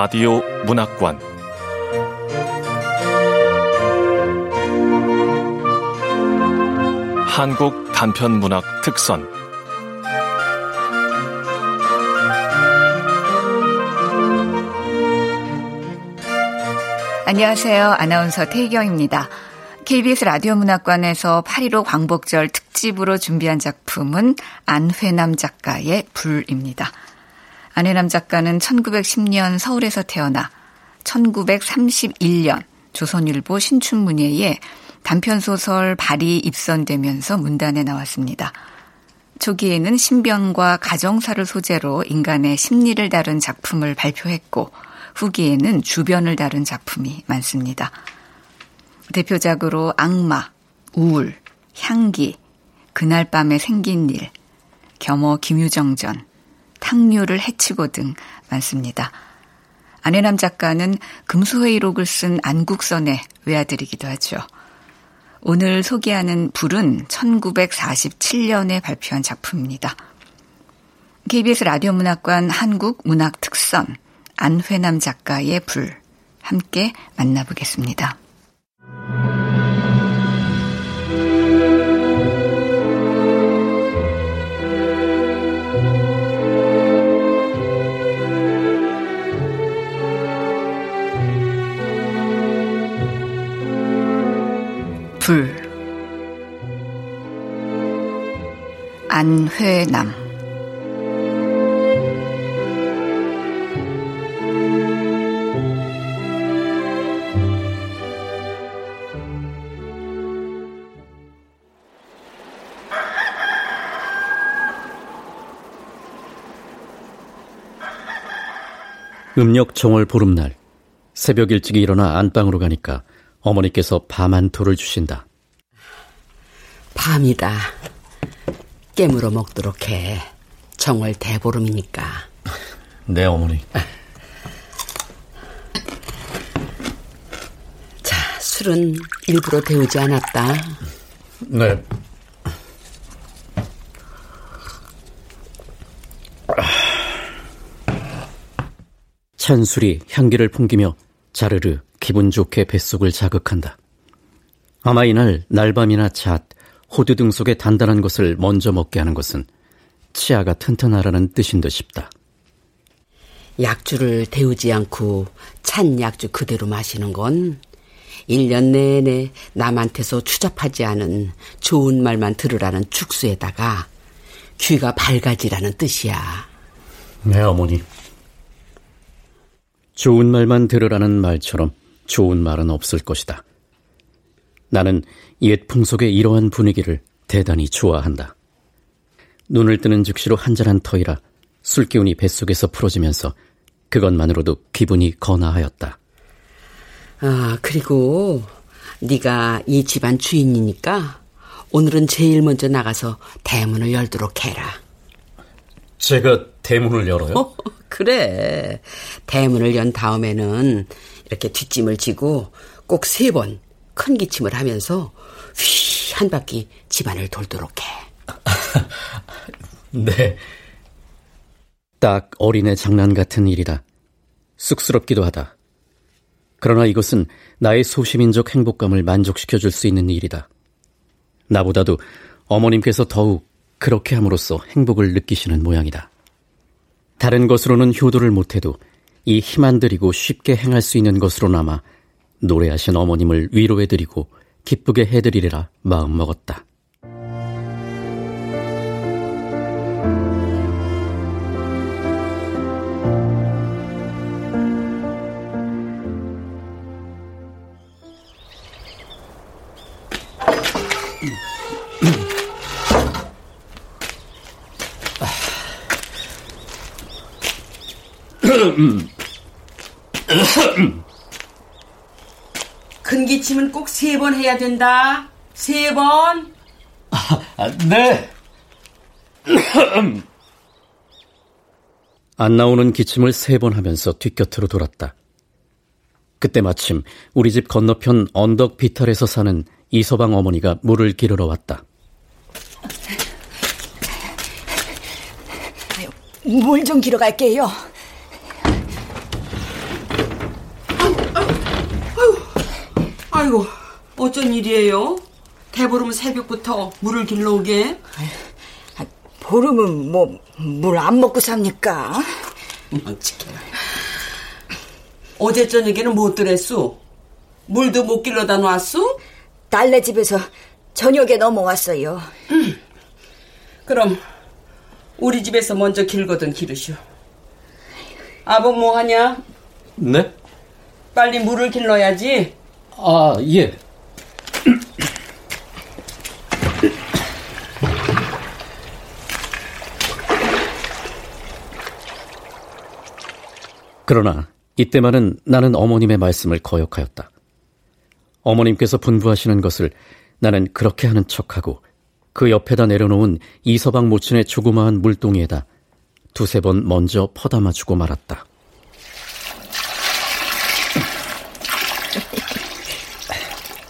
라디오 문학관 한국 단편문학 특선 안녕하세요. 아나운서 태희경입니다. KBS 라디오 문학관에서 8.15 광복절 특집으로 준비한 작품은 안회남 작가의 불입니다. 안회남 작가는 1910년 서울에서 태어나 1931년 조선일보 신춘문예에 단편소설 발이 입선되면서 문단에 나왔습니다. 초기에는 신변과 가정사를 소재로 인간의 심리를 다룬 작품을 발표했고 후기에는 주변을 다룬 작품이 많습니다. 대표작으로 악마, 우울, 향기, 그날 밤에 생긴 일, 겸허 김유정전, 탕류를 해치고 등 많습니다. 안혜남 작가는 금수회의록을 쓴 안국선의 외아들이기도 하죠. 오늘 소개하는 불은 1947년에 발표한 작품입니다. KBS 라디오 문학관 한국 문학 특선 안회남 작가의 불 함께 만나보겠습니다. 불 안회남 음력 정월 보름날 새벽 일찍이 일어나 안방으로 가니까 어머니께서 밤 한 토를 주신다. 밤이다. 깨물어 먹도록 해. 정월 대보름이니까. 네, 어머니. 자, 술은 일부러 데우지 않았다. 네. 찬 술이 향기를 풍기며 자르르 기분 좋게 뱃속을 자극한다. 아마 이날 날밤이나 잣, 호두 등 속의 단단한 것을 먼저 먹게 하는 것은 치아가 튼튼하라는 뜻인 듯 싶다. 약주를 데우지 않고 찬 약주 그대로 마시는 건 1년 내내 남한테서 추잡하지 않은 좋은 말만 들으라는 축수에다가 귀가 밝아지라는 뜻이야. 네, 어머니. 좋은 말만 들으라는 말처럼 좋은 말은 없을 것이다. 나는 옛 풍속의 이러한 분위기를 대단히 좋아한다. 눈을 뜨는 즉시로 한잔한 터이라 술기운이 뱃속에서 풀어지면서 그것만으로도 기분이 거나하였다. 아, 그리고 네가 이 집안 주인이니까 오늘은 제일 먼저 나가서 대문을 열도록 해라. 제가 대문을 열어요? 그래. 대문을 연 다음에는 이렇게 뒷짐을 지고 꼭 3번 큰 기침을 하면서 휘 한 바퀴 집안을 돌도록 해. 네. 딱 어린애 장난 같은 일이다. 쑥스럽기도 하다. 그러나 이것은 나의 소시민적 행복감을 만족시켜줄 수 있는 일이다. 나보다도 어머님께서 더욱 그렇게 함으로써 행복을 느끼시는 모양이다. 다른 것으로는 효도를 못해도 이 힘 안 들이고 쉽게 행할 수 있는 것으로나마 노래하신 어머님을 위로해드리고 기쁘게 해드리리라 마음먹었다. 큰 기침은 꼭 3번 해야 된다. 3번. 네. 안 나오는 기침을 3번 하면서 뒷곁으로 돌았다. 그때 마침 우리 집 건너편 언덕 비탈에서 사는 이서방 어머니가 물을 기르러 왔다. 물 좀 기러 갈게요. 아이고, 어쩐 일이에요? 대보름 새벽부터 물을 길러오게. 보름은 뭐 물 안 먹고 삽니까? 망치게. 어제 저녁에는 못 들었수? 물도 못 길러다 놨수? 딸네 집에서 저녁에 넘어왔어요. 그럼 우리 집에서 먼저 길거든 기르시오. 아버 뭐하냐? 네? 빨리 물을 길러야지. 아, 예. 그러나 이때만은 나는 어머님의 말씀을 거역하였다. 어머님께서 분부하시는 것을 나는 그렇게 하는 척하고 그 옆에다 내려놓은 이서방 모친의 조그마한 물동이에다 두세 번 먼저 퍼담아주고 말았다.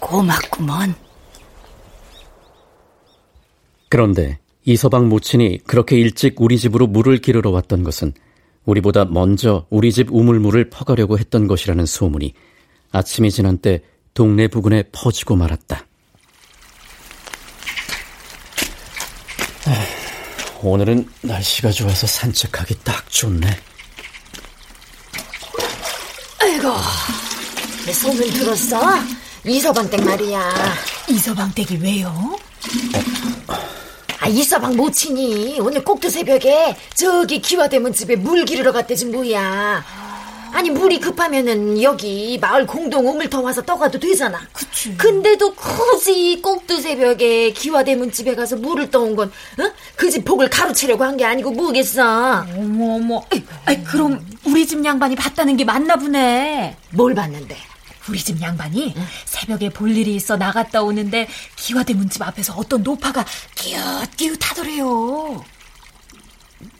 고맙구먼. 그런데 이서방 모친이 그렇게 일찍 우리 집으로 물을 기르러 왔던 것은 우리보다 먼저 우리 집 우물물을 퍼가려고 했던 것이라는 소문이 아침이 지난 때 동네 부근에 퍼지고 말았다. 오늘은 날씨가 좋아서 산책하기 딱 좋네. 아이고, 내 소문 들었어? 이서방댁 말이야. 이서방댁이 왜요? 아, 이서방 모친이 오늘 꼭두 새벽에 저기 기와대문 집에 물 기르러 갔대지 뭐야. 아니, 물이 급하면은 여기 마을 공동 우물터 와서 떠가도 되잖아. 그치. 근데도 굳이 꼭두 새벽에 기와대문 집에 가서 물을 떠온 건, 어? 그 집 복을 가로채려고 한 게 아니고 뭐겠어. 어머, 어머. 아이, 그럼 우리 집 양반이 봤다는 게 맞나 보네. 뭘 봤는데? 우리 집 양반이 새벽에 볼 일이 있어 나갔다 오는데 기와대문 집 앞에서 어떤 노파가 끼웃끼웃하더래요.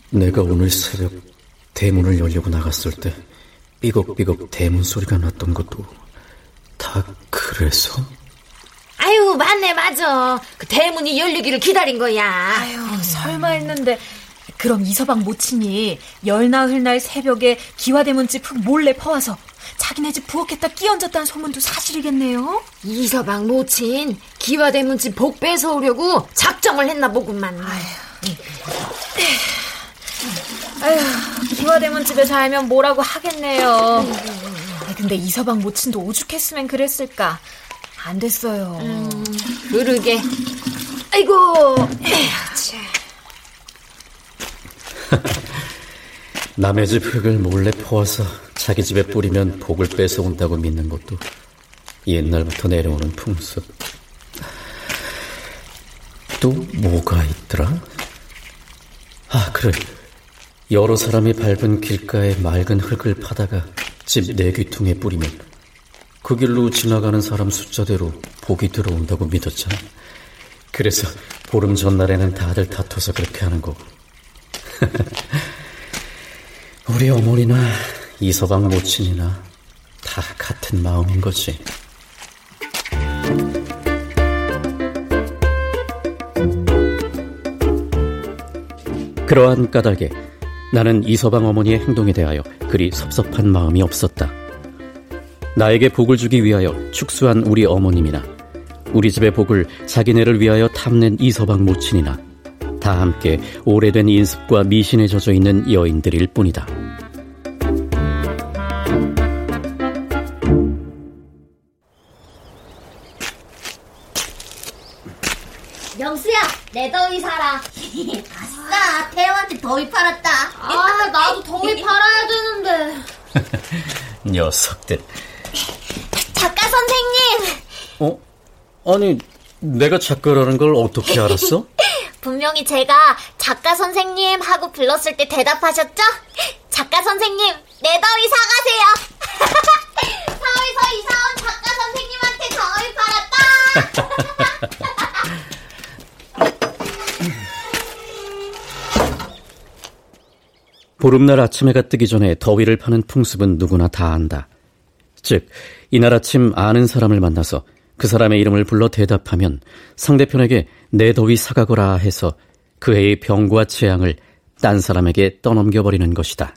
내가 오늘 새벽 대문을 열려고 나갔을 때 삐걱삐걱 대문 소리가 났던 것도 다 그래서? 아유, 맞네, 맞아. 그 대문이 열리기를 기다린 거야. 아유, 설마 했는데. 그럼 이서방 모친이 열나흘날 새벽에 기와대문집 흙 몰래 퍼와서 자기네 집 부엌에다 끼얹었다는 소문도 사실이겠네요? 이서방 모친 기와대문집 복 뺏어오려고 작정을 했나 보구만. 아휴, 기와대문집에 살면 뭐라고 하겠네요. 근데 이서방 모친도 오죽했으면 그랬을까. 안 됐어요. 그러게. 아이고. 남의 집 흙을 몰래 퍼와서 자기 집에 뿌리면 복을 뺏어온다고 믿는 것도 옛날부터 내려오는 풍습. 또 뭐가 있더라? 아, 그래. 여러 사람이 밟은 길가에 맑은 흙을 파다가 집 내 귀퉁에 뿌리면 그 길로 지나가는 사람 숫자대로 복이 들어온다고 믿었잖아. 그래서 보름 전날에는 다들 다퉈서 그렇게 하는 거고. 우리 어머니나 이서방 모친이나 다 같은 마음인 거지. 그러한 까닭에 나는 이서방 어머니의 행동에 대하여 그리 섭섭한 마음이 없었다. 나에게 복을 주기 위하여 축수한 우리 어머님이나 우리 집의 복을 자기네를 위하여 탐낸 이서방 모친이나 다 함께 오래된 인습과 미신에 젖어 있는 여인들일 뿐이다. 영수야, 내 더위 사라. 아싸, 태호한테 더위 팔았다. 아, 나도 더위 팔아야 되는데. 녀석들. 작가 선생님. 어? 아니, 내가 작가라는 걸 어떻게 알았어? 분명히 제가 작가 선생님 하고 불렀을 때 대답하셨죠? 작가 선생님, 내 더위 사가세요. 서울서 이사온 작가 선생님한테 더위 팔았다. 보름날 아침해가 뜨기 전에 더위를 파는 풍습은 누구나 다 안다. 즉, 이날 아침 아는 사람을 만나서 그 사람의 이름을 불러 대답하면 상대편에게 내 더위 사가거라 해서 그 해의 병과 재앙을 딴 사람에게 떠넘겨버리는 것이다.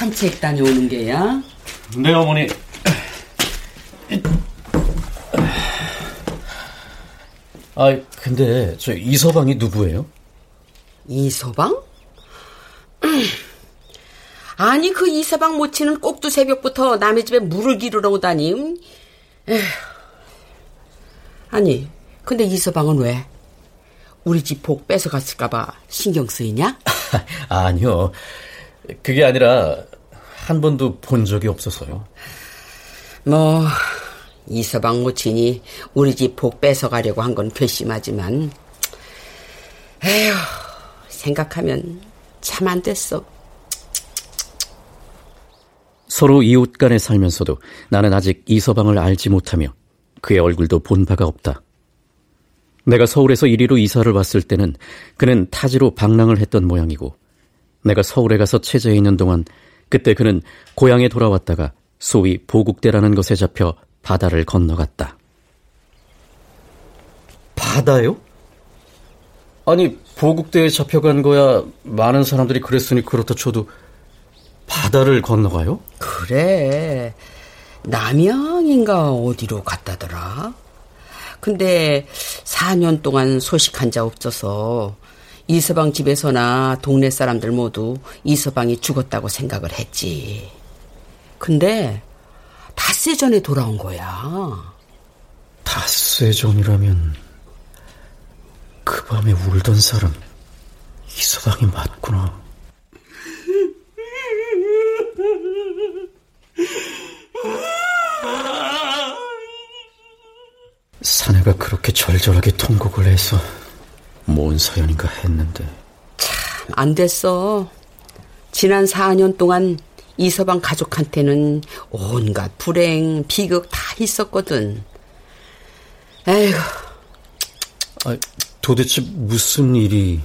산책 다녀오는 게야? 네, 어머니. 아, 근데 저 이서방이 누구예요? 이서방? 아니, 그 이서방 모친은 꼭두 새벽부터 남의 집에 물을 기르러 오다니. 에휴. 아니, 근데 이서방은 왜? 우리 집 복 뺏어갔을까 봐 신경 쓰이냐? 아니요. 그게 아니라 한 번도 본 적이 없어서요. 뭐, 이서방 모친이 우리 집 복 뺏어가려고 한 건 괘씸하지만, 에휴, 생각하면 참 안 됐어. 서로 이웃 간에 살면서도 나는 아직 이서방을 알지 못하며 그의 얼굴도 본 바가 없다. 내가 서울에서 이리로 이사를 왔을 때는 그는 타지로 방랑을 했던 모양이고, 내가 서울에 가서 체제에 있는 동안 그때 그는 고향에 돌아왔다가 소위 보국대라는 것에 잡혀 바다를 건너갔다. 바다요? 아니, 보국대에 잡혀간 거야 많은 사람들이 그랬으니 그렇다 쳐도 바다를 건너가요? 그래, 남양인가 어디로 갔다더라. 근데 4년 동안 소식 한 자 없어서 이서방 집에서나 동네 사람들 모두 이서방이 죽었다고 생각을 했지. 근데 닷새 전에 돌아온 거야. 닷새 전이라면 그 밤에 울던 사람 이서방이 맞구나. 사내가 그렇게 절절하게 통곡을 해서 뭔 사연인가 했는데 참 안 됐어. 지난 4년 동안 이서방 가족한테는 온갖 불행, 비극 다 있었거든. 에휴. 아, 도대체 무슨 일이...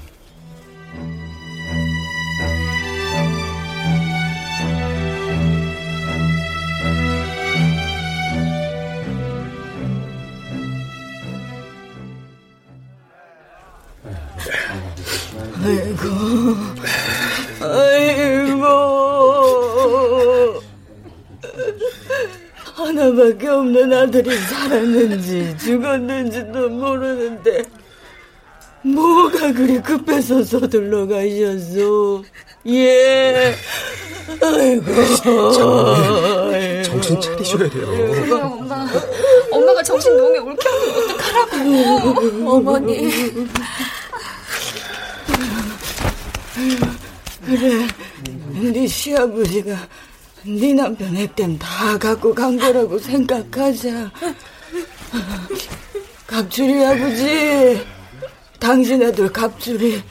아이고, 하나밖에 없는 아들이 살았는지 죽었는지도 모르는데 뭐가 그리 급해서 서둘러 가셨소? 예. 아이고, 정신 차리셔야 돼요. 그래요, 엄마. 엄마가 정신 너무 옳게 하면 어떡하라고. 어머니. 그래, 네 시아버지가 네 남편 혜택 다 갖고 간 거라고 생각하자. 갑주리 아버지, 당신 애들 갑주리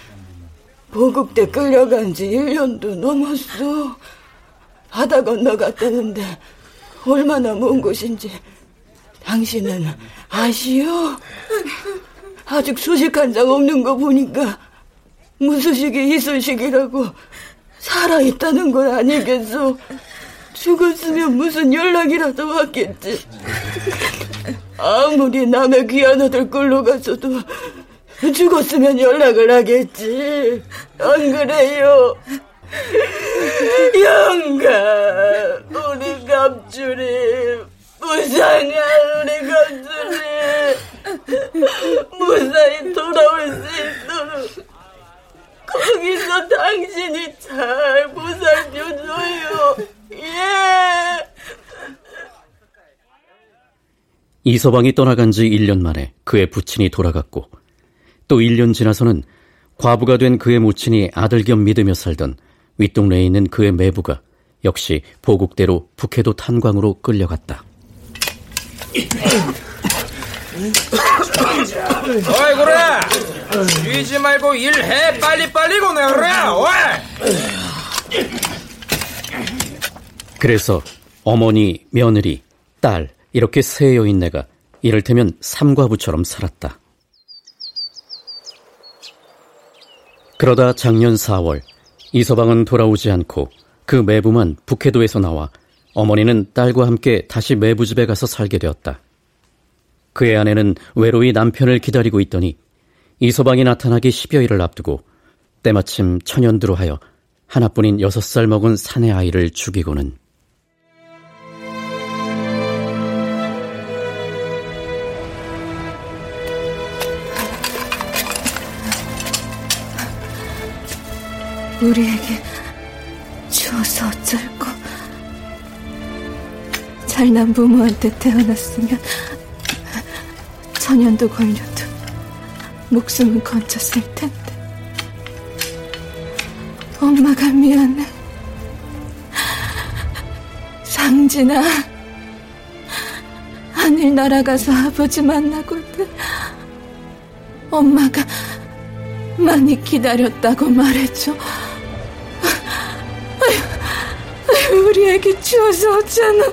보급대 끌려간 지 1년도 넘었어. 바다 건너갔다는데 얼마나 먼 곳인지 당신은 아시오? 아직 소식 한 장 없는 거 보니까 무소식이 이소식이라고 살아있다는 건 아니겠소? 죽었으면 무슨 연락이라도 왔겠지. 아무리 남의 귀한 아들 끌러가서도 죽었으면 연락을 하겠지. 안 그래요? 영감, 우리 갑주리, 무상한 우리 갑주리, 무사히 돌아올 수 있도록 거기서 당신이 잘 보살펴줘요. 예. 이서방이 떠나간 지 1년 만에 그의 부친이 돌아갔고, 또 1년 지나서는 과부가 된 그의 모친이 아들 겸 믿으며 살던 윗동네에 있는 그의 매부가 역시 보국대로 북해도 탄광으로 끌려갔다. 어이, 그래, 쉬지 말고 일해. 빨리빨리 고내라. 그래서 어머니, 며느리, 딸, 이렇게 세 여인네가 이를테면 삼과부처럼 살았다. 그러다 작년 4월 이서방은 돌아오지 않고 그 매부만 북해도에서 나와 어머니는 딸과 함께 다시 매부집에 가서 살게 되었다. 그의 아내는 외로이 남편을 기다리고 있더니 이서방이 나타나기 10여일을 앞두고 때마침 천연두로 하여 하나뿐인 6살 먹은 사내 아이를 죽이고는 우리에게 주어서 어쩔고 잘난 부모한테 태어났으면 천연도 걸려도 목숨은 건졌을 텐데. 엄마가 미안해. 상진아, 하늘 날아가서 아버지 만나거든. 엄마가 많이 기다렸다고 말해줘. 아유, 우리 애기 추워서 어쩌나.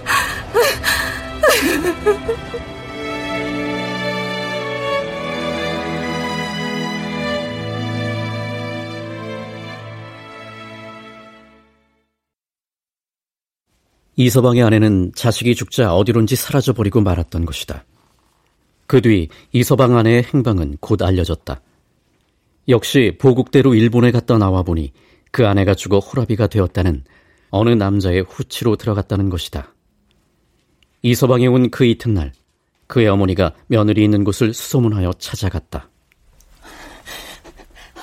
이서방의 아내는 자식이 죽자 어디론지 사라져버리고 말았던 것이다. 그 뒤 이서방 아내의 행방은 곧 알려졌다. 역시 보국대로 일본에 갔다 나와보니 그 아내가 죽어 호라비가 되었다는 어느 남자의 후치로 들어갔다는 것이다. 이서방이 온 그 이튿날 그의 어머니가 며느리 있는 곳을 수소문하여 찾아갔다.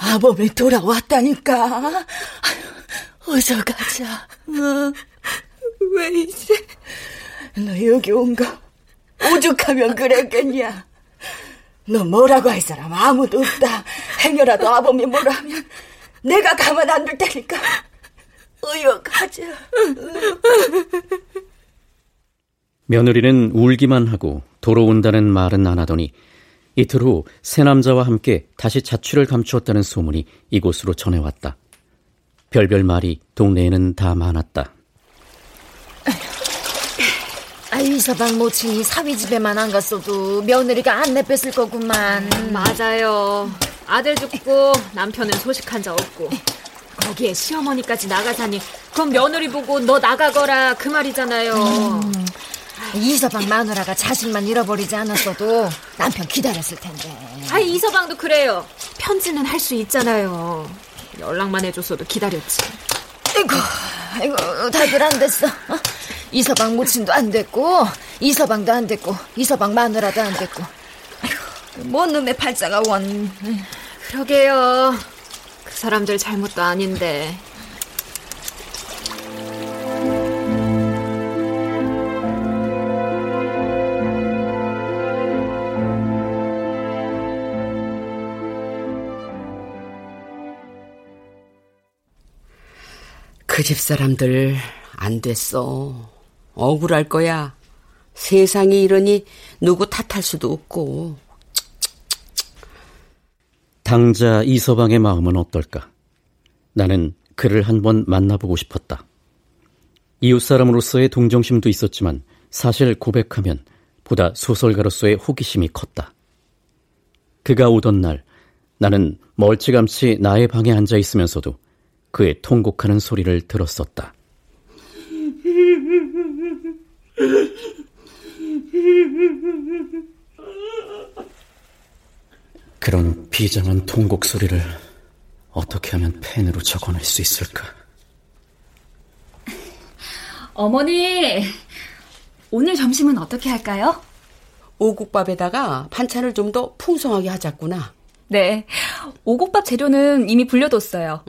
아범이 돌아왔다니까. 어서 가자. 왜 이제 너 여기 온 거 오죽하면 그랬겠냐. 너 뭐라고 할 사람 아무도 없다. 행여라도 아범이 뭐라 하면 내가 가만 안 둘 테니까 어여 가자. 며느리는 울기만 하고 도로 온다는 말은 안 하더니 이틀 후 새 남자와 함께 다시 자취를 감추었다는 소문이 이곳으로 전해왔다. 별별 말이 동네에는 다 많았다. 이서방 모친이 사위집에만 안 갔어도 며느리가 안 내뺐을 거구만. 맞아요. 아들 죽고 남편은 소식 한 자 없고 거기에 시어머니까지 나가다니 그럼 며느리 보고 너 나가거라 그 말이잖아요. 이서방 마누라가 자식만 잃어버리지 않았어도 남편 기다렸을 텐데. 아니 이서방도 그래요. 편지는 할 수 있잖아요. 연락만 해줬어도 기다렸지. 아이고 다들 안 됐어. 어? 이서방 모친도 안 됐고 이서방도 안 됐고 이서방 마누라도 안 됐고. 아이고, 뭔 놈의 팔자가 원. 그러게요. 그 사람들 잘못도 아닌데. 그 집사람들 안 됐어. 억울할 거야. 세상이 이러니 누구 탓할 수도 없고. 당자 이서방의 마음은 어떨까? 나는 그를 한번 만나보고 싶었다. 이웃사람으로서의 동정심도 있었지만 사실 고백하면 보다 소설가로서의 호기심이 컸다. 그가 오던 날 나는 멀찌감치 나의 방에 앉아 있으면서도 그의 통곡하는 소리를 들었었다. 그런 비장한 통곡 소리를 어떻게 하면 펜으로 적어낼 수 있을까? 어머니, 오늘 점심은 어떻게 할까요? 오곡밥에다가 반찬을 좀 더 풍성하게 하자꾸나. 네, 오곡밥 재료는 이미 불려뒀어요.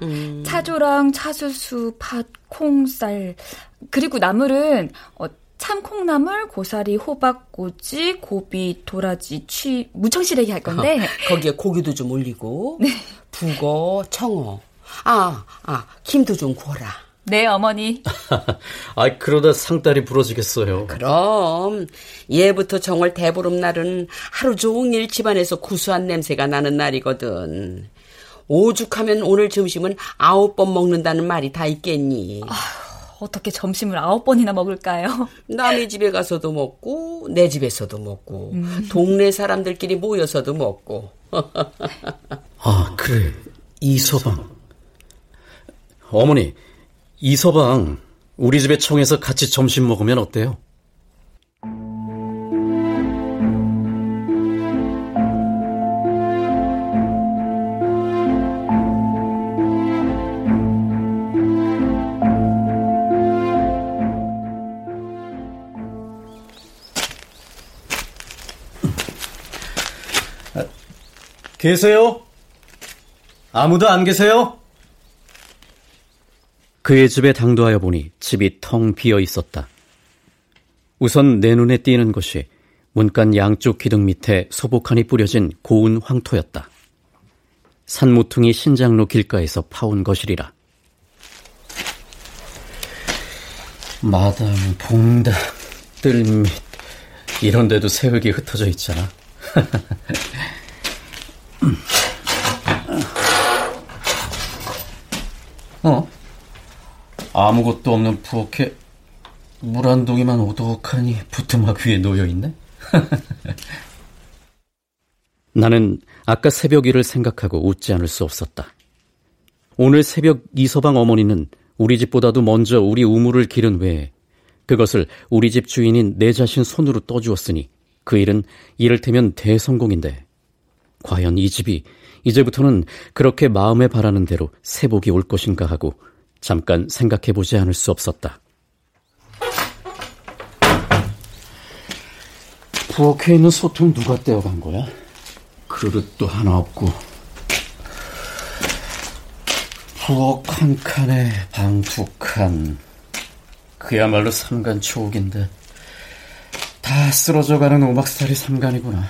차조랑 차수수, 팥, 콩쌀, 그리고 나물은 참콩나물, 고사리, 호박, 꼬치, 고비, 도라지, 취, 무청시래기 할 건데 거기에 고기도 좀 올리고. 네. 북어, 청어, 김도 좀 구워라. 네, 어머니. 아, 그러다 상다리 부러지겠어요. 그럼 예부터 정월 대보름날은 하루 종일 집안에서 구수한 냄새가 나는 날이거든. 오죽하면 오늘 점심은 9번 먹는다는 말이 다 있겠니. 어떻게 점심을 9번이나 먹을까요? 남의 집에 가서도 먹고 내 집에서도 먹고 동네 사람들끼리 모여서도 먹고. 아, 그래. 이서방. 어머니, 이서방 우리 집에 청해서 같이 점심 먹으면 어때요? 계세요? 아무도 안 계세요? 그의 집에 당도하여 보니 집이 텅 비어 있었다. 우선 내 눈에 띄는 것이 문간 양쪽 기둥 밑에 소복하니 뿌려진 고운 황토였다. 산모퉁이 신장로 길가에서 파온 것이리라. 마담, 봉당, 뜰밑 이런 데도 새흙이 흩어져 있잖아. 아무것도 없는 부엌에 물 한 동이만 오독하니 부뚜막 위에 놓여있네. 나는 아까 새벽 일을 생각하고 웃지 않을 수 없었다. 오늘 새벽 이서방 어머니는 우리 집보다도 먼저 우리 우물을 기른 외에 그것을 우리 집 주인인 내 자신 손으로 떠주었으니 그 일은 이를테면 대성공인데 과연 이 집이 이제부터는 그렇게 마음에 바라는 대로 새복이 올 것인가 하고 잠깐 생각해보지 않을 수 없었다. 부엌에 있는 소통 누가 떼어간 거야? 그릇도 하나 없고 부엌 한 칸에 방 두 칸, 그야말로 삼간 초옥인데 다 쓰러져가는 오막살이 삼간이구나.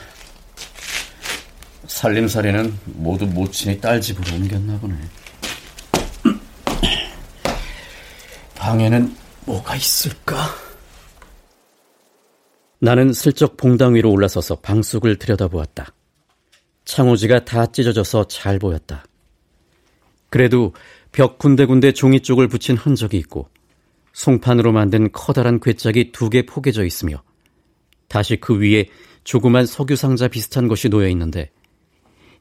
살림살이는 모두 모친이 딸 집으로 옮겼나 보네. 방에는 뭐가 있을까? 나는 슬쩍 봉당 위로 올라서서 방 속을 들여다보았다. 창호지가 다 찢어져서 잘 보였다. 그래도 벽 군데군데 종이 쪽을 붙인 흔적이 있고 송판으로 만든 커다란 괴짝이 두 개 포개져 있으며 다시 그 위에 조그만 석유 상자 비슷한 것이 놓여 있는데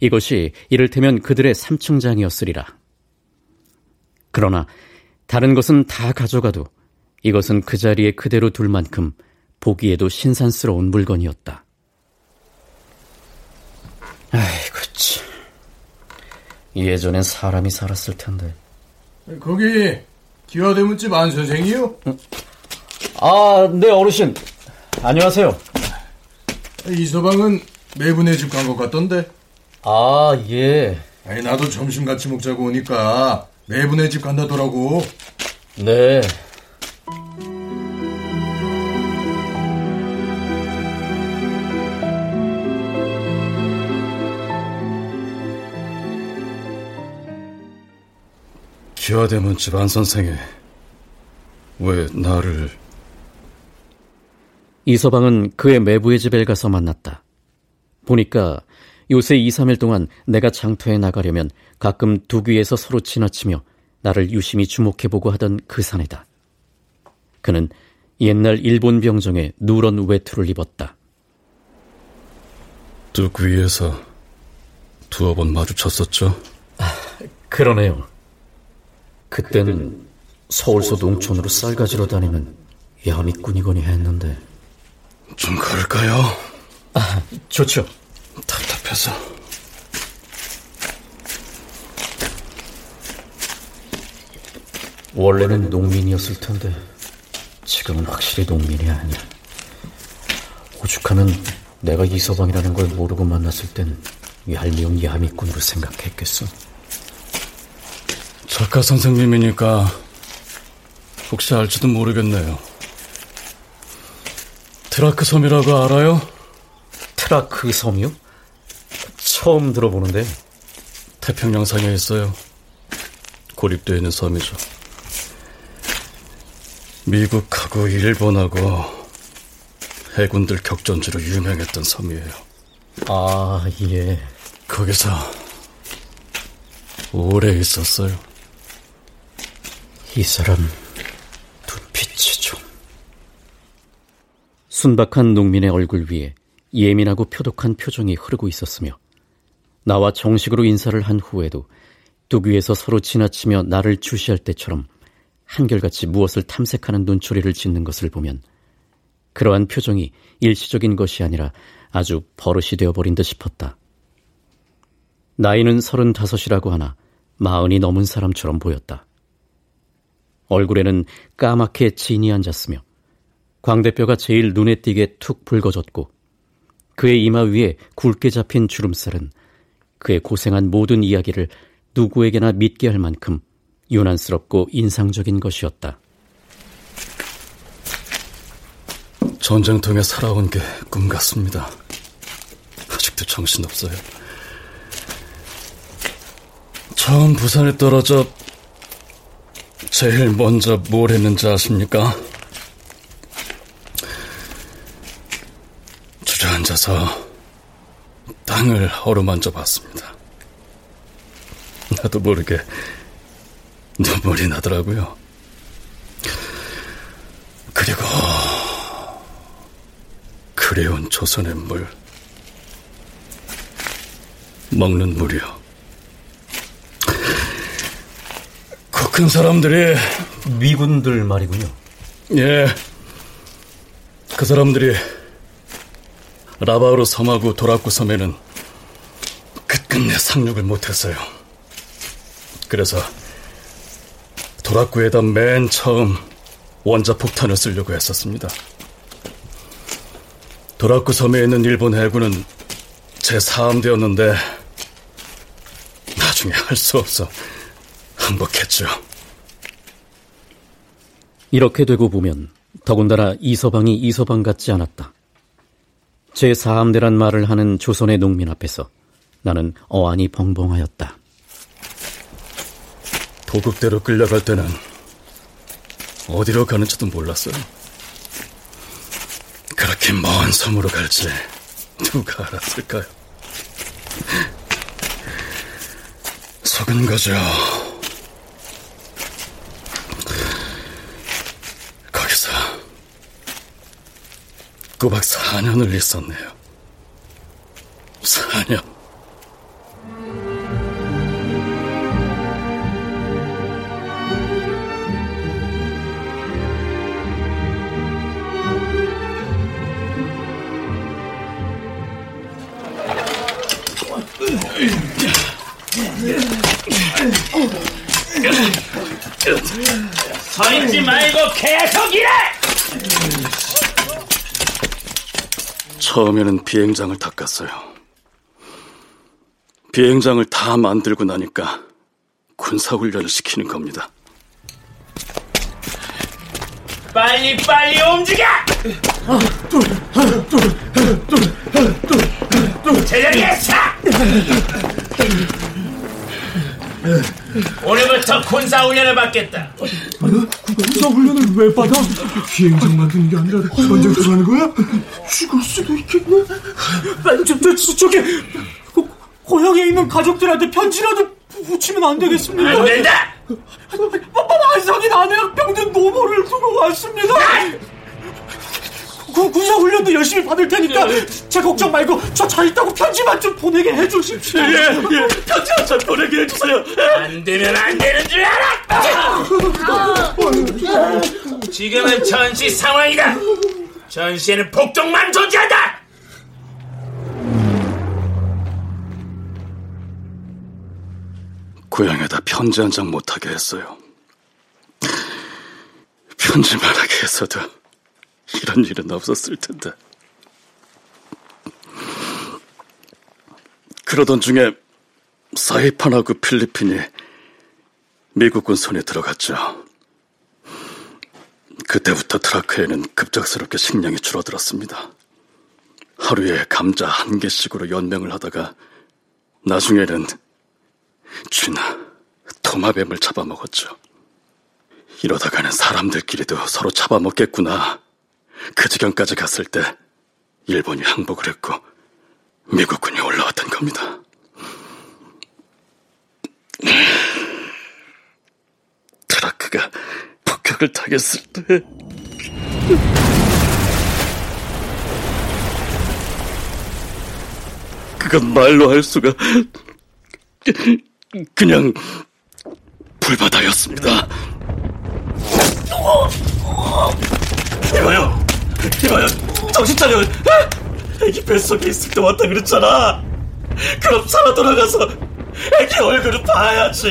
이것이 이를테면 그들의 3층장이었으리라. 그러나 다른 것은 다 가져가도 이것은 그 자리에 그대로 둘 만큼 보기에도 신선스러운 물건이었다. 아이고 참, 예전엔 사람이 살았을 텐데. 거기 기와대문집 안 선생이요? 아, 네 어르신, 안녕하세요. 이 서방은 매분의 집 간 것 같던데. 아, 예. 아니, 나도 점심 같이 먹자고 오니까 매분의 집 간다더라고. 네. 기와대문집 안 선생에 왜 나를... 이서방은 그의 매부의 집에 가서 만났다. 보니까 요새 2-3일 동안 내가 장터에 나가려면 가끔 두 귀에서 서로 지나치며 나를 유심히 주목해보고 하던 그 사내다. 그는 옛날 일본 병정에 누런 외투를 입었다. 두 귀에서 두어 번 마주쳤었죠? 아, 그러네요. 그때는 서울서 농촌으로 쌀 가지러 다니는 야미꾼이거니 했는데. 좀 그럴까요? 아, 좋죠. 답답해서. 원래는 농민이었을 텐데 지금은 확실히 농민이 아니야. 오죽하면 내가 이서방이라는 걸 모르고 만났을 땐 얄미운 야미꾼으로 생각했겠어. 작가 선생님이니까 혹시 알지도 모르겠네요. 트라크 섬이라고 알아요? 트라크 섬이요? 처음 들어보는데. 태평양상에 있어요. 고립되어 있는 섬이죠. 미국하고 일본하고 해군들 격전지로 유명했던 섬이에요. 아, 예. 거기서 오래 있었어요. 이 사람 눈빛이 좀... 순박한 농민의 얼굴 위에 예민하고 표독한 표정이 흐르고 있었으며 나와 정식으로 인사를 한 후에도 두귀에서 서로 지나치며 나를 주시할 때처럼 한결같이 무엇을 탐색하는 눈초리를 짓는 것을 보면 그러한 표정이 일시적인 것이 아니라 아주 버릇이 되어버린 듯 싶었다. 나이는 35이라고 하나 40이 넘은 사람처럼 보였다. 얼굴에는 까맣게 진이 앉았으며 광대뼈가 제일 눈에 띄게 툭 붉어졌고 그의 이마 위에 굵게 잡힌 주름살은 그의 고생한 모든 이야기를 누구에게나 믿게 할 만큼 요란스럽고 인상적인 것이었다. 전쟁통에 살아온 게 꿈 같습니다. 아직도 정신없어요. 처음 부산에 떨어져 제일 먼저 뭘 했는지 아십니까? 주저앉아서 땅을 어루만져 봤습니다. 나도 모르게 눈물이 나더라고요. 그리고 그리운 조선의 물, 먹는 물이요. 코 큰 사람들이, 미군들 말이군요. 예, 그 사람들이 라바우루 섬하고 도라쿠 섬에는 끝끝내 상륙을 못했어요. 그래서 도라쿠에다 맨 처음 원자폭탄을 쓰려고 했었습니다. 도라쿠 섬에 있는 일본 해군은 제3함대였는데 나중에 할 수 없어 항복했죠. 이렇게 되고 보면 더군다나 이서방이 이서방 같지 않았다. 제4함대란 말을 하는 조선의 농민 앞에서 나는 어안이 벙벙하였다. 도급대로 끌려갈 때는 어디로 가는지도 몰랐어요. 그렇게 먼 섬으로 갈지 누가 알았을까요? 속은 거죠. 거기서 꼬박 4년을 있었네요. 4년. 서 있지 말고 계속 일해! 처음에는 비행장을 닦았어요. 비행장을 다 만들고 나니까 군사훈련을 시키는 겁니다. 빨리 움직여! 제자리에 서! 오늘부터 군사훈련을 받겠다. 군사훈련을 왜 받아? 비행장 만드는 게 아니라 전쟁 들어가는 거야? 죽을 수도 있겠네. 빨리 저기 고향에 있는 가족들한테 편지라도 붙이면 안 되겠습니까? 안 된다. 안성인 아내랑 병든 노모를 두고 왔습니다. 군사훈련도 열심히 받을 테니까 제 걱정 말고 저 잘 있다고 편지만 좀 보내게 해주십시오. 예. 편지만 좀 보내게 해주세요. 안 되면 안 되는 줄 알아. 지금은 전시 상황이다. 전시에는 복종만 존재한다. 고향에다 편지 한 장 못하게 했어요. 편지만 하게 했어도 이런 일은 없었을 텐데. 그러던 중에 사이판하고 필리핀이 미국군 손에 들어갔죠. 그때부터 트라크에는 급작스럽게 식량이 줄어들었습니다. 하루에 감자 1개씩으로 연명을 하다가 나중에는 쥐나 도마뱀을 잡아먹었죠. 이러다가는 사람들끼리도 서로 잡아먹겠구나. 그 지경까지 갔을 때 일본이 항복을 했고 미국군이 올라왔던 겁니다. 트라크가 폭격을 당했을 때 그건 말로 할 수가, 그냥 불바다였습니다. 이봐요, 정신 차려. 애기 뱃속에 있을 때 왔다 그랬잖아. 그럼 살아 돌아가서 애기 얼굴을 봐야지.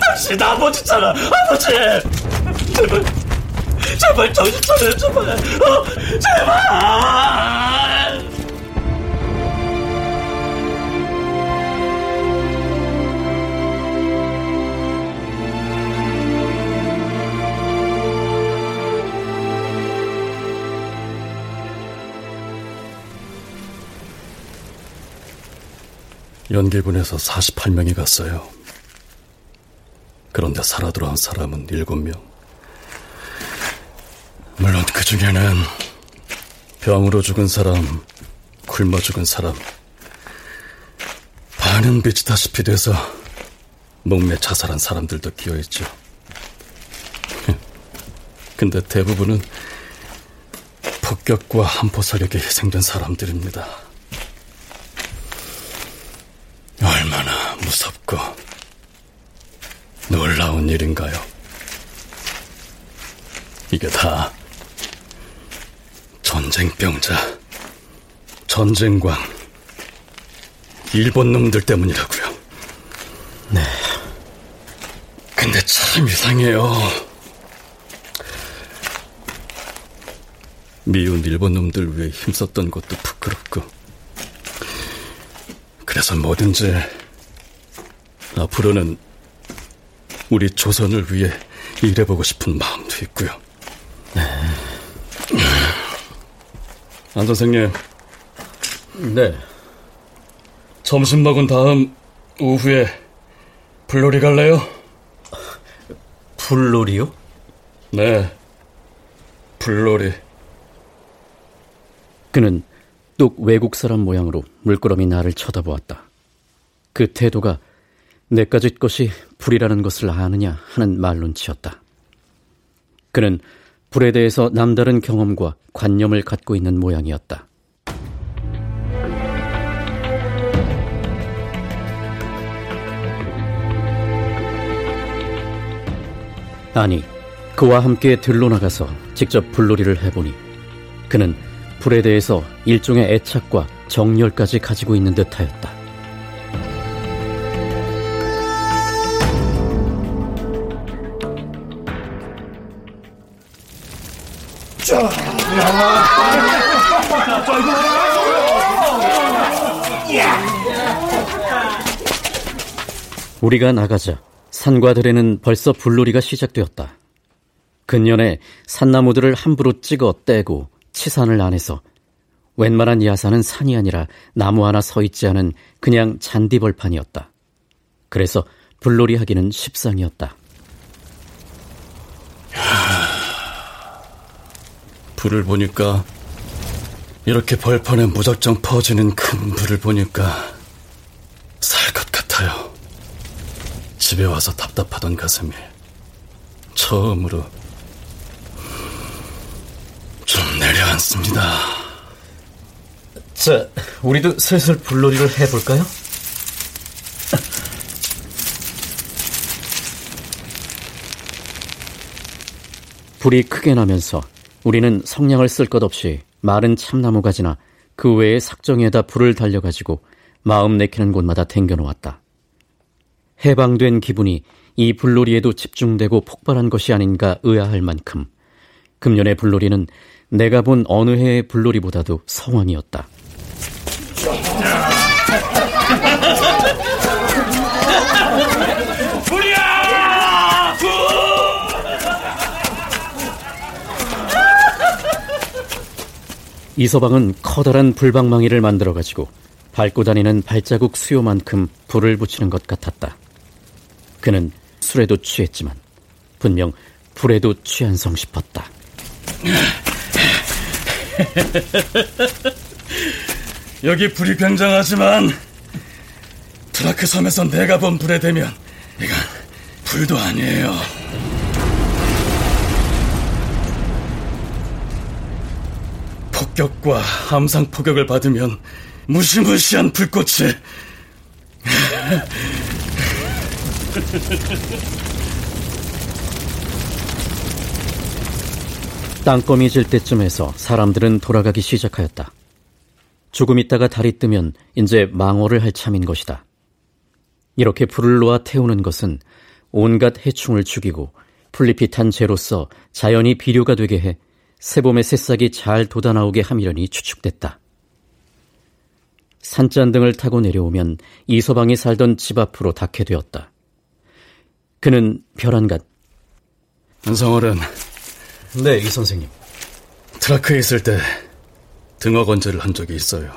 당신 아버지잖아. 아버지, 제발 정신 차려. 제발, 제발. 연기군에서 48명이 갔어요. 그런데 살아 돌아온 사람은 7명. 물론 그 중에는 병으로 죽은 사람, 굶어 죽은 사람, 반은 비치다시피 돼서 목매 자살한 사람들도 끼어있죠. 근데 대부분은 폭격과 함포사격에 희생된 사람들입니다. 얼마나 무섭고 놀라운 일인가요? 이게 다 전쟁병자, 전쟁광, 일본 놈들 때문이라고요. 네. 근데 참 이상해요. 미운 일본 놈들 위해 힘썼던 것도 부끄럽고, 그래서 뭐든지 앞으로는 우리 조선을 위해 일해보고 싶은 마음도 있고요. 네. 안 선생님. 네. 점심 먹은 다음 오후에 불놀이 갈래요? 불놀이요? 네, 불놀이. 그는 똑 외국 사람 모양으로 물끄러미 나를 쳐다보았다. 그 태도가 내까짓 것이 불이라는 것을 아느냐 하는 말론치였다. 그는 불에 대해서 남다른 경험과 관념을 갖고 있는 모양이었다. 아니, 그와 함께 들로 나가서 직접 불놀이를 해보니 그는 불에 대해서 일종의 애착과 정열까지 가지고 있는 듯하였다. 우리가 나가자 산과 들에는 벌써 불놀이가 시작되었다. 근년에 산나무들을 함부로 찍어 떼고 치산을 안 해서 웬만한 야산은 산이 아니라 나무 하나 서 있지 않은 그냥 잔디벌판이었다. 그래서 불놀이 하기는 십상이었다. 불을 보니까, 이렇게 벌판에 무작정 퍼지는 큰 불을 보니까 살 것 같아요. 집에 와서 답답하던 가슴이 처음으로 좀 내려앉습니다. 자, 우리도 슬슬 불놀이를 해볼까요? 불이 크게 나면서 우리는 성냥을 쓸 것 없이 마른 참나무 가지나 그 외에 삭정에다 불을 달려가지고 마음 내키는 곳마다 댕겨놓았다. 해방된 기분이 이 불놀이에도 집중되고 폭발한 것이 아닌가 의아할 만큼 금년의 불놀이는 내가 본 어느 해의 불놀이보다도 성황이었다. 불이야! 불! 이 서방은 커다란 불방망이를 만들어가지고 밟고 다니는 발자국 수요만큼 불을 붙이는 것 같았다. 그는 술에도 취했지만 분명 불에도 취한성 싶었다. 여기 불이 굉장하지만 트라크 섬에서 내가 본 불에 대면 이건 불도 아니에요. 폭격과 함상 폭격을 받으면 무시무시한 불꽃이 땅거미 질 때쯤에서 사람들은 돌아가기 시작하였다. 조금 있다가 달이 뜨면 이제 망월을 할 참인 것이다. 이렇게 불을 놓아 태우는 것은 온갖 해충을 죽이고 풀잎이 탄 재로써 자연이 비료가 되게 해 새봄의 새싹이 잘 돋아나오게 함이려니 추측됐다. 산잔등을 타고 내려오면 이 서방이 살던 집 앞으로 닿게 되었다. 그는 벼란간. 안성월은. 네, 이 선생님. 트라크에 있을 때 등어 건제를 한 적이 있어요.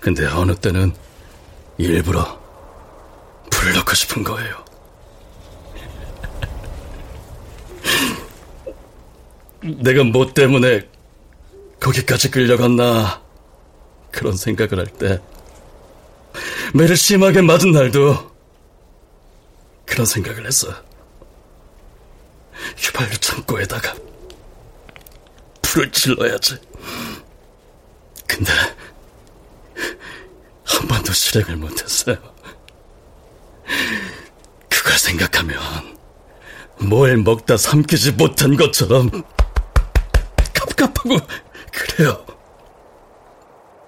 근데 어느 때는 일부러 불을 넣고 싶은 거예요. 내가 뭐 때문에 거기까지 끌려갔나 그런 생각을 할 때, 매를 심하게 맞은 날도 그런 생각을 했어. 휘발유 창고에다가 불을 질러야지. 근데 한 번도 실행을 못했어요. 그걸 생각하면 뭘 먹다 삼키지 못한 것처럼 갑갑하고 그래요.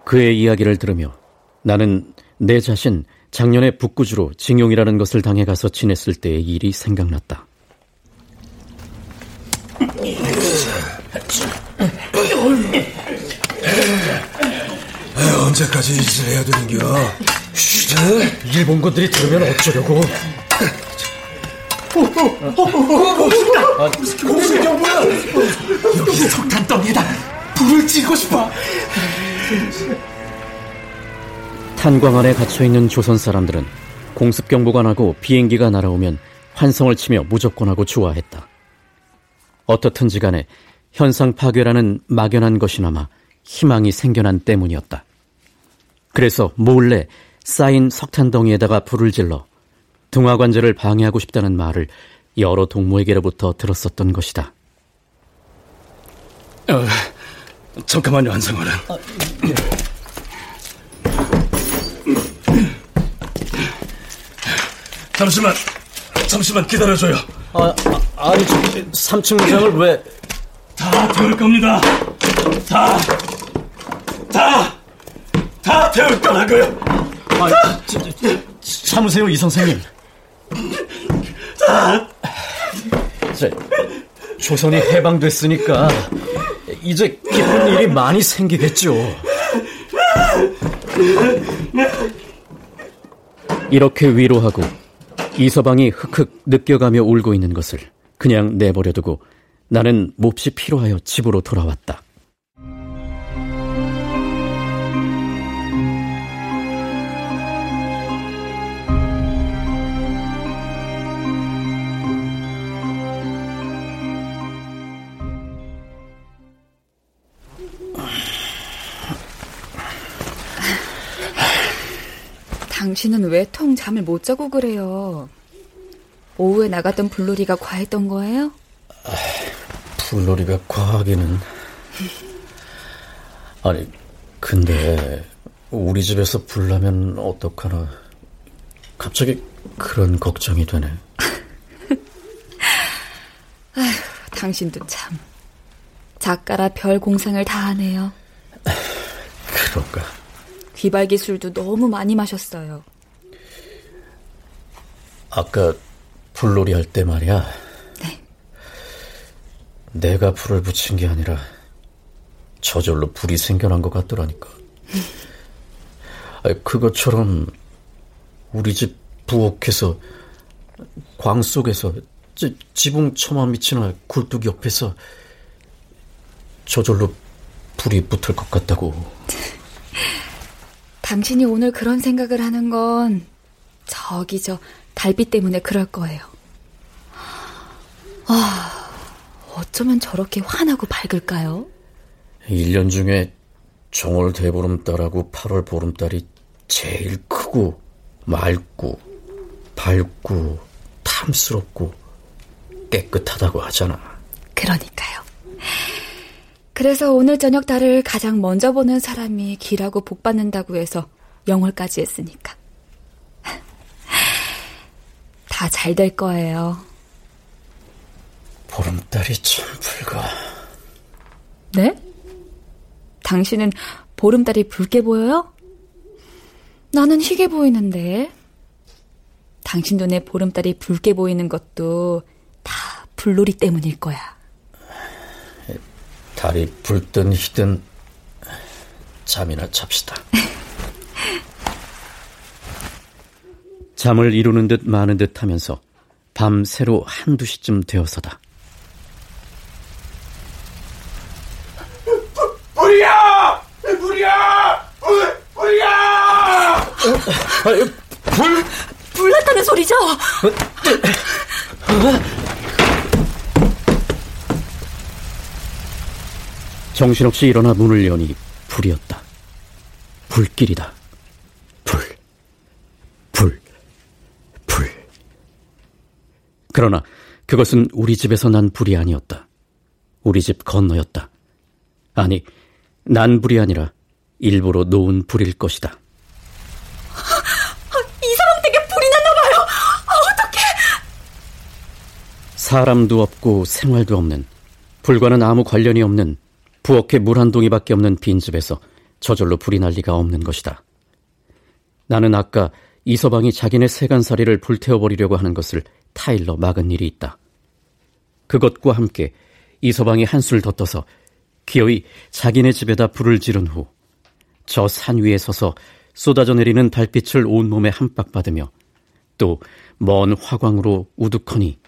그의 이야기를 들으며 나는 내 자신 작년에 북구주로 징용이라는 것을 당해가서 지냈을 때의 일이 생각났다. 언제까지 일을 해야 되는겨? 일본군들이 들으면 어쩌려고? 무섭다. 뭐야? 여기 석탄덩이다. 불을 지고 싶어. 탄광 안에 갇혀있는 조선 사람들은 공습경보가 나고 비행기가 날아오면 환성을 치며 무조건하고 좋아했다. 어떻든지 간에 현상 파괴라는 막연한 것이나마 희망이 생겨난 때문이었다. 그래서 몰래 쌓인 석탄덩이에다가 불을 질러 등화관절을 방해하고 싶다는 말을 여러 동무에게로부터 들었었던 것이다. 잠깐만요, 한상원은. 잠시만 기다려줘요. 아니, 3층 무장을 왜... 다 태울 겁니다. 다 태울 거라고요. 참으세요, 이 선생님. 조선이 해방됐으니까 이제 기쁜 일이 많이 생기겠죠. 이렇게 위로하고 이서방이 흑흑 느껴가며 울고 있는 것을 그냥 내버려두고 나는 몹시 피로하여 집으로 돌아왔다. 당신은 왜 통 잠을 못 자고 그래요? 오후에 나갔던 불놀이가 과했던 거예요? 불놀이가 과하기는. 아니, 근데 우리 집에서 불나면 어떡하나 갑자기 그런 걱정이 되네. 아휴, 당신도 참 작가라 별 공상을 다 하네요. 그런가? 기발기 술도 너무 많이 마셨어요. 아까 불놀이 할 때 말이야. 내가 불을 붙인 게 아니라 저절로 불이 생겨난 것 같더라니까. 그것처럼 우리 집 부엌에서, 광 속에서, 지붕 처마 밑이나 굴뚝 옆에서 저절로 불이 붙을 것 같다고. 당신이 오늘 그런 생각을 하는 건 저기 저 달빛 때문에 그럴 거예요. 어쩌면 저렇게 환하고 밝을까요? 1년 중에 정월 대보름달하고 8월 보름달이 제일 크고 맑고 밝고 탐스럽고 깨끗하다고 하잖아. 그러니까요. 그래서 오늘 저녁 달을 가장 먼저 보는 사람이 길하고 복받는다고 해서 영월까지 했으니까. 다 잘 될 거예요. 보름달이 참 붉어. 네? 당신은 보름달이 붉게 보여요? 나는 희게 보이는데. 당신 눈에 보름달이 붉게 보이는 것도 다 불놀이 때문일 거야. 달이 붉든 희든 잠이나 잡시다. 잠을 이루는 듯 마는 듯 하면서 밤 새로 1~2시쯤 되어서다. 불이야! 불이야! 불이야! 불? 불 났다는 소리죠? 정신없이 일어나 문을 여니 불이었다. 불길이다. 불. 불. 불. 그러나 그것은 우리 집에서 난 불이 아니었다. 우리 집 건너였다. 아니, 난 불이 아니라 일부러 놓은 불일 것이다. 이 사람 댁에 불이 났나봐요. 어떡해. 사람도 없고 생활도 없는, 불과는 아무 관련이 없는, 부엌에 물 한 동이밖에 없는 빈집에서 저절로 불이 날 리가 없는 것이다. 나는 아까 이서방이 자기네 세간살이를 불태워버리려고 하는 것을 타일로 막은 일이 있다. 그것과 함께 이서방이 한술 더 떠서 기어이 자기네 집에다 불을 지른 후 저 산 위에 서서 쏟아져 내리는 달빛을 온몸에 한박받으며 또 먼 화광으로 우두커니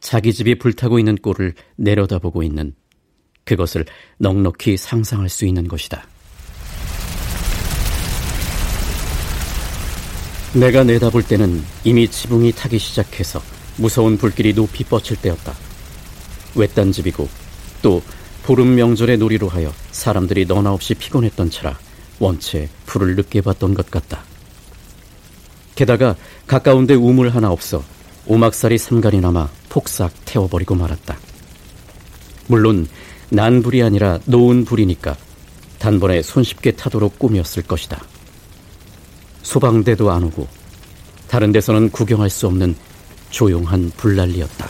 자기 집이 불타고 있는 꼴을 내려다보고 있는, 그것을 넉넉히 상상할 수 있는 것이다. 내가 내다볼 때는 이미 지붕이 타기 시작해서 무서운 불길이 높이 뻗칠 때였다. 외딴 집이고 또 보름 명절의 놀이로 하여 사람들이 너나 없이 피곤했던 차라 원체 불을 늦게 봤던 것 같다. 게다가 가까운데 우물 하나 없어 오막살이 삼간이 남아 폭삭 태워버리고 말았다. 물론 난 불이 아니라 놓은 불이니까 단번에 손쉽게 타도록 꾸몄을 것이다. 소방대도 안 오고 다른 데서는 구경할 수 없는 조용한 불난리였다.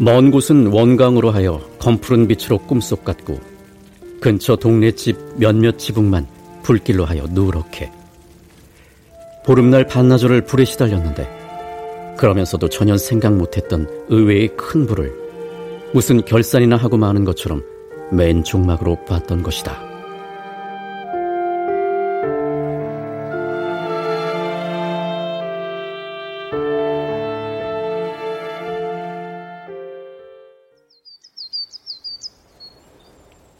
먼 곳은 원광으로 하여 검푸른 빛으로 꿈속 같고, 근처 동네 집 몇몇 지붕만 불길로 하여 누렇게. 보름날 반나절을 불에 시달렸는데 그러면서도 전혀 생각 못했던 의외의 큰 불을 무슨 결산이나 하고 마는 것처럼 맨 종막으로 봤던 것이다.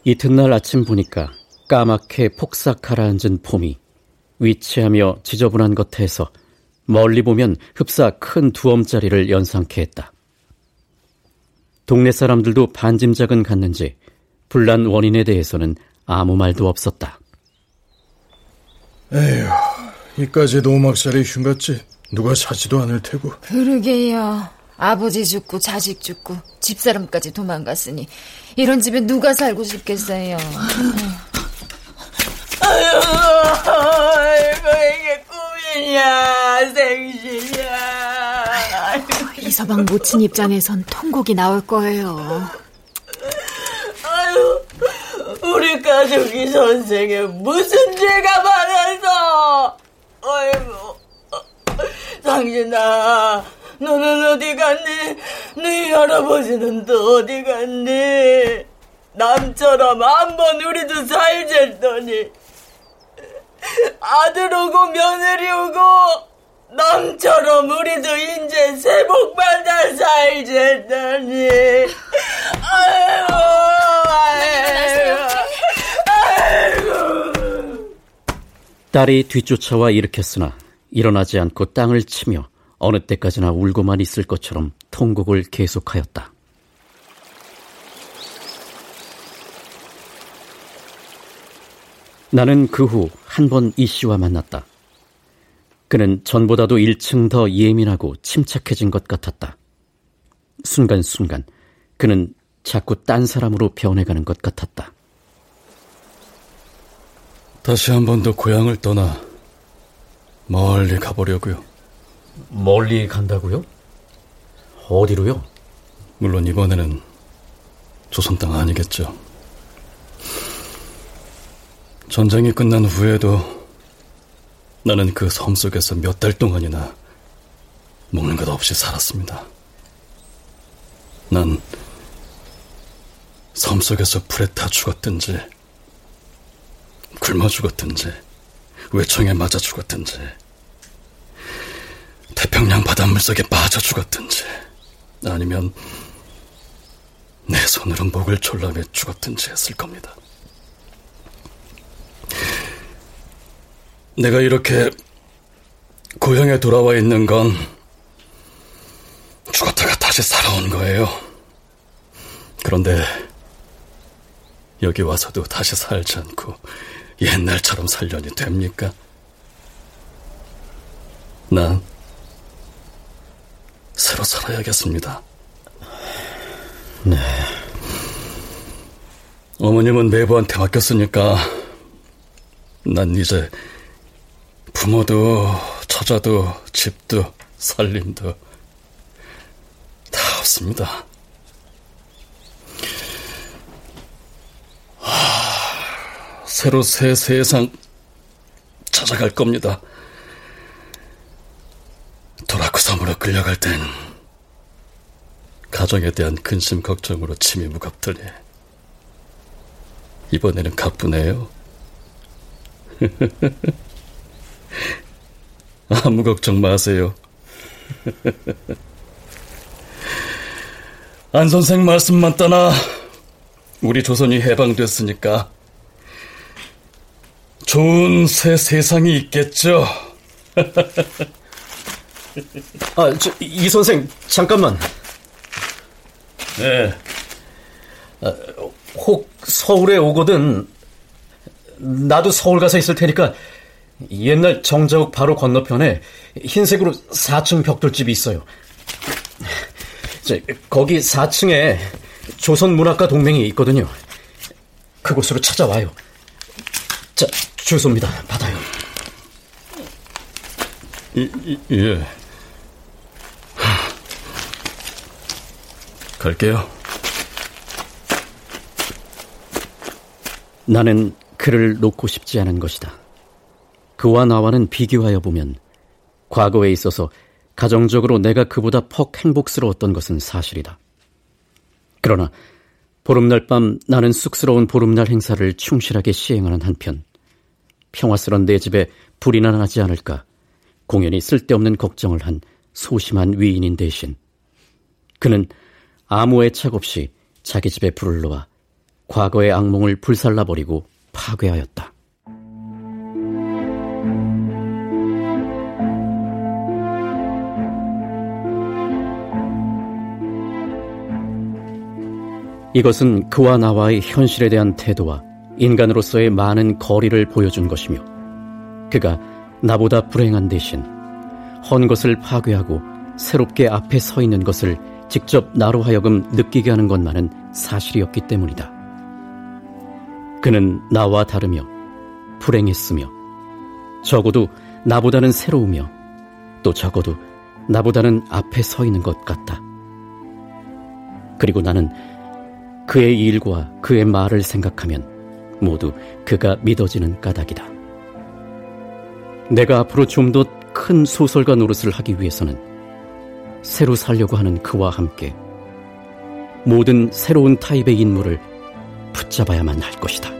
이튿날 아침 보니까 까맣게 폭삭 가라앉은 폼이 위치하며 지저분한 겉에서 멀리 보면 흡사 큰 두엄짜리를 연상케 했다. 동네 사람들도 반짐작은 갔는지 불난 원인에 대해서는 아무 말도 없었다. 에휴, 이까지도 오막살이 흉같지 누가 사지도 않을 테고. 그러게요. 아버지 죽고 자식 죽고 집사람까지 도망갔으니 이런 집에 누가 살고 싶겠어요. 아이고, 이게 꿈이냐 생신이야. 아이고, 이서방 모친 입장에선 통곡이 나올 거예요. 아유, 우리 가족이 선생에 무슨 죄가 많아서. 아이고, 당신아, 너는 어디 갔니? 너희 할아버지는 또 어디 갔니? 남처럼 한번 우리도 살자더니 아들 오고 며느리 오고 남처럼 우리도 이제 새해 복 받아 살자더니. 아이고, 아이고. 딸이 뒤쫓아와 일으켰으나 일어나지 않고 땅을 치며 어느 때까지나 울고만 있을 것처럼 통곡을 계속하였다. 나는 그 후 한 번 이 씨와 만났다. 그는 전보다도 1층 더 예민하고 침착해진 것 같았다. 순간순간 그는 자꾸 딴 사람으로 변해가는 것 같았다. 다시 한 번 더 고향을 떠나 멀리 가보려고요. 멀리 간다고요? 어디로요? 물론 이번에는 조선 땅 아니겠죠. 전쟁이 끝난 후에도 나는 그 섬 속에서 몇 달 동안이나 먹는 것 없이 살았습니다. 난 섬 속에서 불에 타 죽었든지 굶어 죽었든지 외청에 맞아 죽었든지 태평양 바닷물 속에 빠져 죽었든지 아니면 내 손으로 목을 졸라매 죽었든지 했을 겁니다. 내가 이렇게 고향에 돌아와 있는 건 죽었다가 다시 살아온 거예요. 그런데 여기 와서도 다시 살지 않고 옛날처럼 살려니 됩니까? 난 새로 살아야겠습니다. 네. 어머님은 매부한테 맡겼으니까 난 이제 부모도 처자도 집도 살림도 다 없습니다. 새로 새 세상 찾아갈 겁니다. 도라쿠 섬으로 끌려갈 땐 가정에 대한 근심 걱정으로 침이 무겁더니 이번에는 가뿐해요. 아무 걱정 마세요. 안 선생 말씀만 따나 우리 조선이 해방됐으니까 좋은 새 세상이 있겠죠. 이 선생 잠깐만. 네. 혹 서울에 오거든 나도 서울 가서 있을 테니까 옛날 정자옥 바로 건너편에 흰색으로 4층 벽돌집이 있어요. 거기 4층에 조선문학가 동맹이 있거든요. 그곳으로 찾아와요. 자, 주소입니다. 받아요. 예. 갈게요. 나는 그를 놓고 싶지 않은 것이다. 그와 나와는 비교하여 보면 과거에 있어서 가정적으로 내가 그보다 퍽 행복스러웠던 것은 사실이다. 그러나 보름날 밤 나는 쑥스러운 보름날 행사를 충실하게 시행하는 한편 평화스런 내 집에 불이 나지 않을까 공연히 쓸데없는 걱정을 한 소심한 위인인 대신 그는 아무 애착 없이 자기 집에 불을 놓아 과거의 악몽을 불살라버리고 파괴하였다. 이것은 그와 나와의 현실에 대한 태도와 인간으로서의 많은 거리를 보여준 것이며 그가 나보다 불행한 대신 헌 것을 파괴하고 새롭게 앞에 서 있는 것을 직접 나로 하여금 느끼게 하는 것만은 사실이었기 때문이다. 그는 나와 다르며 불행했으며 적어도 나보다는 새로우며 또 적어도 나보다는 앞에 서 있는 것 같다. 그리고 나는 그의 일과 그의 말을 생각하면 모두 그가 믿어지는 까닭이다. 내가 앞으로 좀 더 큰 소설가 노릇을 하기 위해서는 새로 살려고 하는 그와 함께 모든 새로운 타입의 인물을 붙잡아야만 할 것이다.